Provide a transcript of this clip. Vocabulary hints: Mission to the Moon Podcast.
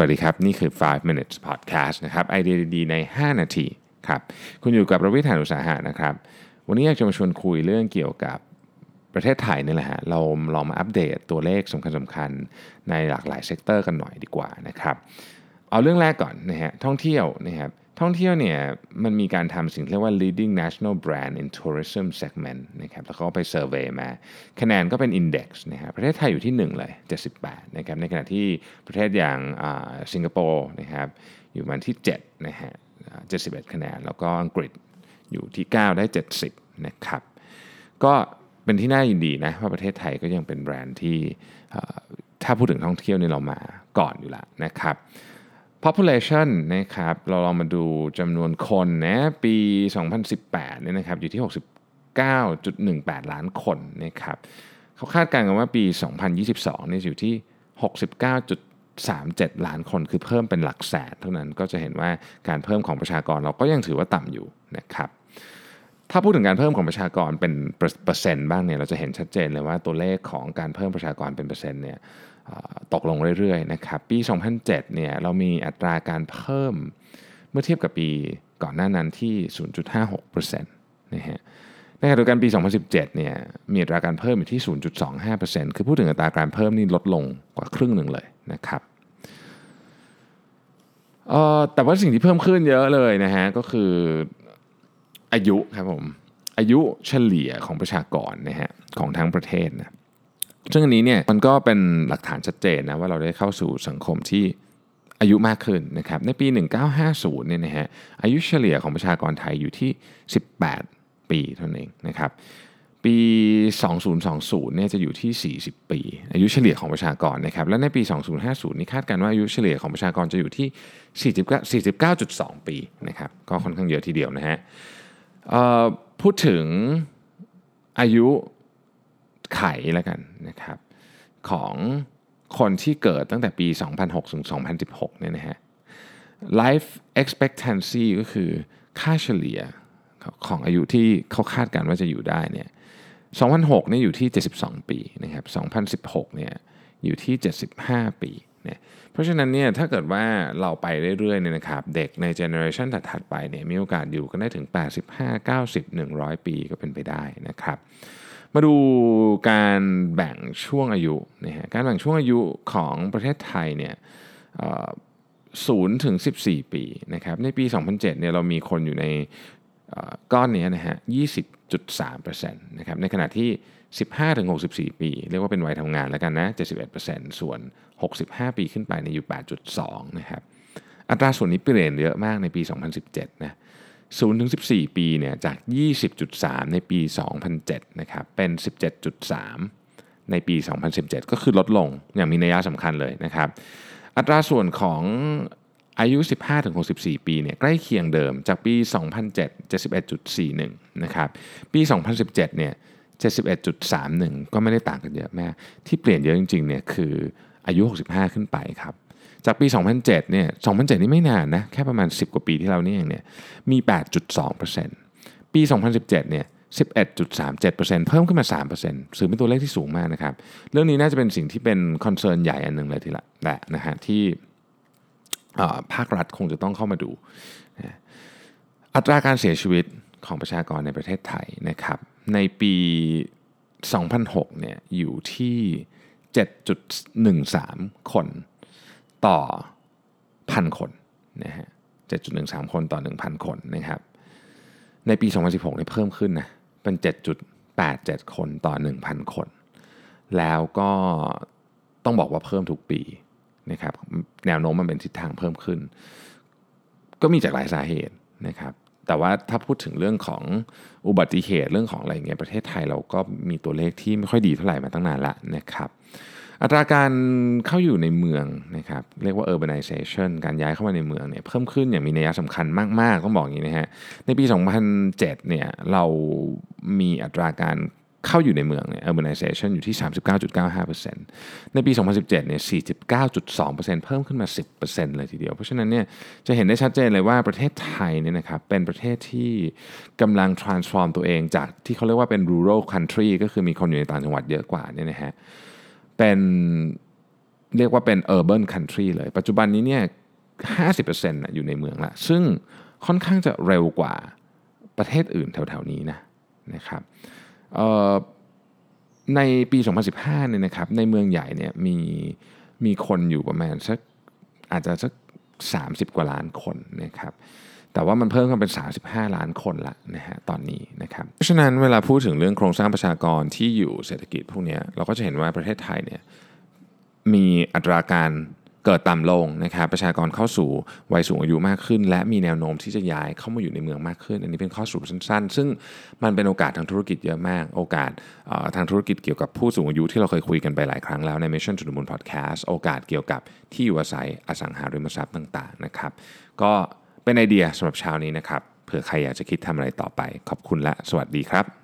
วัสดีครับนี่คือ 5 minutes podcast นะครับไอเดียดีๆใน5นาทีครับคุณอยู่กับประวิทย์ หาญอุตสาหะนะครับวันนี้อยากจะมาชวนคุยเรื่องเกี่ยวกับประเทศไทยนี่แหละฮะเราลองมาอัปเดตตัวเลขสำคัญๆในหลากหลายเซกเตอร์กันหน่อยดีกว่านะครับเอาเรื่องแรกก่อนนะฮะท่องเที่ยวนะครับท่องเที่ยวเนี่ยมันมีการทำสิ่งเรียกว่า leading national brand in tourism segment นะครับแล้วเขาไปเซอร์เวย์มาคะแนนก็เป็น index นะฮะประเทศไทยอยู่ที่1เลย78นะครับในขณะที่ประเทศอย่างสิงคโปร์นะครับอยู่มาที่7นะฮะ71คะแนนแล้วก็อังกฤษอยู่ที่9ได้70นะครับก็เป็นที่น่ายินดีนะว่าประเทศไทยก็ยังเป็นแบรนด์ที่ถ้าพูดถึงท่องเที่ยวนี่เรามาก่อนอยู่ละนะครับpopulation นะครับเราลองมาดูจำนวนคนนะปี2018เนี่ยนะครับอยู่ที่ 69.18 ล้านคนนะครับเขาคาดการณ์กันว่าปี2022เนี่ยอยู่ที่ 69.37 ล้านคนคือเพิ่มเป็นหลักแสนเท่านั้นก็จะเห็นว่าการเพิ่มของประชากรเราก็ยังถือว่าต่ำอยู่นะครับถ้าพูดถึงการเพิ่มของประชากรเป็นเปอร์เซ็นต์บ้างเนี่ยเราจะเห็นชัดเจนเลยว่าตัวเลขของการเพิ่มประชากรเป็นเปอร์เซ็นต์เนี่ยตกลงเรื่อยๆนะครับปี2007เนี่ยเรามีอัตราการเพิ่มเมื่อเทียบกับปีก่อนหน้านั้นที่ 0.56% นะฮะในขณะเดียวกันปี2017เนี่ยมีอัตราการเพิ่มอยู่ที่ 0.25% คือพูดถึงอัตราการเพิ่มนี่ลดลงกว่าครึ่งหนึ่งเลยนะครับแต่ว่าสิ่งที่เพิ่มขึ้นเยอะเลยนะฮะก็คืออายุครับผมอายุเฉลี่ยของประชากรนะฮะของทั้งประเทศนะซึ่งอันนี้เนี่ยมันก็เป็นหลักฐานชัดเจนนะว่าเราได้เข้าสู่สังคมที่อายุมากขึ้นนะครับในปี1950เนี่ยนะฮะอายุเฉลี่ยของประชากรไทยอยู่ที่18ปีเท่านั้นเองนะครับปี2020เนี่ยจะอยู่ที่40ปีอายุเฉลี่ยของประชากรนะครับและในปี2050นี่คาดการณ์ว่าอายุเฉลี่ยของประชากรจะอยู่ที่ 49.2 ปีนะครับก็ค่อนข้างเยอะทีเดียวนะฮะพูดถึงอายุไขแล้วกันนะครับของคนที่เกิดตั้งแต่ปี2006ถึง2016เนี่ยนะฮะ life expectancy ก็คือค่าเฉลี่ยของอายุที่เขาคาดการณ์ว่าจะอยู่ได้เนี่ย2006เนี่ยอยู่ที่72ปีนะครับ2016เนี่ยอยู่ที่75ปีนะเพราะฉะนั้นเนี่ยถ้าเกิดว่าเราไปเรื่อยๆเนี่ยนะครับเด็กในเจเนอเรชันถัดๆไปเนี่ยมีโอกาสอยู่กันได้ถึง85 90 100ปีก็เป็นไปได้นะครับมาดูการแบ่งช่วงอายุนะฮะการแบ่งช่วงอายุของประเทศไทยเนี่ย0ถึง14ปีนะครับในปี2007เนี่ยเรามีคนอยู่ในก้อนนี้นะฮะ 20.3% นะครับในขณะที่15ถึง64ปีเรียกว่าเป็นวัยทำงานแล้วกันนะ 71% ส่วน65ปีขึ้นไปในอยู่ 8.2 นะครับอัตราส่วนนี้เปลี่ยนเยอะมากในปี2017นะ0ถึง14ปีเนี่ยจาก 20.3 ในปี2007นะครับเป็น 17.3 ในปี2017ก็คือลดลงอย่างมีนัยสำคัญเลยนะครับอัตราส่วนของอายุ 15-64 ปีเนี่ยใกล้เคียงเดิมจากปี 2007 71.41 นะครับปี 2017 เนี่ย 71.31 ก็ไม่ได้ต่างกันเยอะมากที่เปลี่ยนเยอะจริงๆเนี่ยคืออายุ65ขึ้นไปครับจากปี 2007 เนี่ย 2007 นี่ไม่นานนะแค่ประมาณ10กว่าปีที่เรานี่เองเนี่ยมี 8.2% ปี 2017 เนี่ย 11.37% เพิ่มขึ้นมา 3% ซึ่งเป็นตัวเลขที่สูงมากนะครับเรื่องนี้น่าจะเป็นสิ่งที่เป็นคอนเซิร์นใหญ่อันนึงเลยทีละนะฮะที่ภาครัฐคงจะต้องเข้ามาดูอัตราการเสียชีวิตของประชากรในประเทศไทยนะครับในปี 2006 เนี่ยอยู่ที่ 7.13 คนต่อ 1,000 คนนะฮะ 7.13 คนต่อ 1,000 คนนะครับในปี 2016 ได้เพิ่มขึ้นนะเป็น 7.87 คนต่อ 1,000 คนแล้วก็ต้องบอกว่าเพิ่มทุกปีนะครับแนวโน้มมันเป็นทิศทางเพิ่มขึ้นก็มีจากหลายสาเหตุนะครับแต่ว่าถ้าพูดถึงเรื่องของอุบัติเหตุเรื่องของอะไรอย่างเงี้ยประเทศไทยเราก็มีตัวเลขที่ไม่ค่อยดีเท่าไหร่มาตั้งนานละนะครับอัตราการเข้าอยู่ในเมืองนะครับเรียกว่า urbanization การย้ายเข้ามาในเมืองเนี่ยเพิ่มขึ้นอย่างมีนัยสำคัญมากๆต้องบอกอย่างนี้นะฮะในปี 2007 เนี่ยเรามีอัตราการเข้าอยู่ในเมืองเนี่ย urbanization อยู่ที่ 39.95% ในปี 2017 เนี่ย 49.2% เพิ่มขึ้นมา 10% เลยทีเดียวเพราะฉะนั้นเนี่ยจะเห็นได้ชัดเจนเลยว่าประเทศไทยเนี่ยนะครับเป็นประเทศที่กำลัง transform ตัวเองจากที่เขาเรียกว่าเป็น rural country ก็คือมีคนอยู่ในต่างจังหวัดเยอะกว่าเนี่ยนะฮะเป็น เรียกว่าเป็น urban country เลยปัจจุบันนี้เนี่ย 50% อยู่ในเมืองละซึ่งค่อนข้างจะเร็วกว่าประเทศอื่นแถวๆนี้นะครับในปี2015เนี่ยนะครับในเมืองใหญ่เนี่ยมีคนอยู่ประมาณสักอาจจะสัก30กว่าล้านคนนะครับแต่ว่ามันเพิ่มขึ้นเป็น35ล้านคนละนะฮะตอนนี้นะครับเพราะฉะนั้นเวลาพูดถึงเรื่องโครงสร้างประชากรที่อยู่เศรษฐกิจพวกนี้เราก็จะเห็นว่าประเทศไทยเนี่ยมีอัตราการเกิดต่ำลงนะครับประชากรเข้าสู่วัยสูงอายุมากขึ้นและมีแนวโน้มที่จะย้ายเข้ามาอยู่ในเมืองมากขึ้นอันนี้เป็นข้อสรุปสั้นๆซึ่งมันเป็นโอกาสทางธุรกิจเยอะมากโอกาสทางธุรกิจเกี่ยวกับผู้สูงอายุที่เราเคยคุยกันไปหลายครั้งแล้วใน Mission to the Moon Podcast โอกาสเกี่ยวกับที่อยู่อาศัยอสังหาริมทรัพย์ต่างๆนะครับก็เป็นไอเดียสำหรับเช้านี้นะครับเผื่อใครอยากจะคิดทำอะไรต่อไปขอบคุณและสวัสดีครับ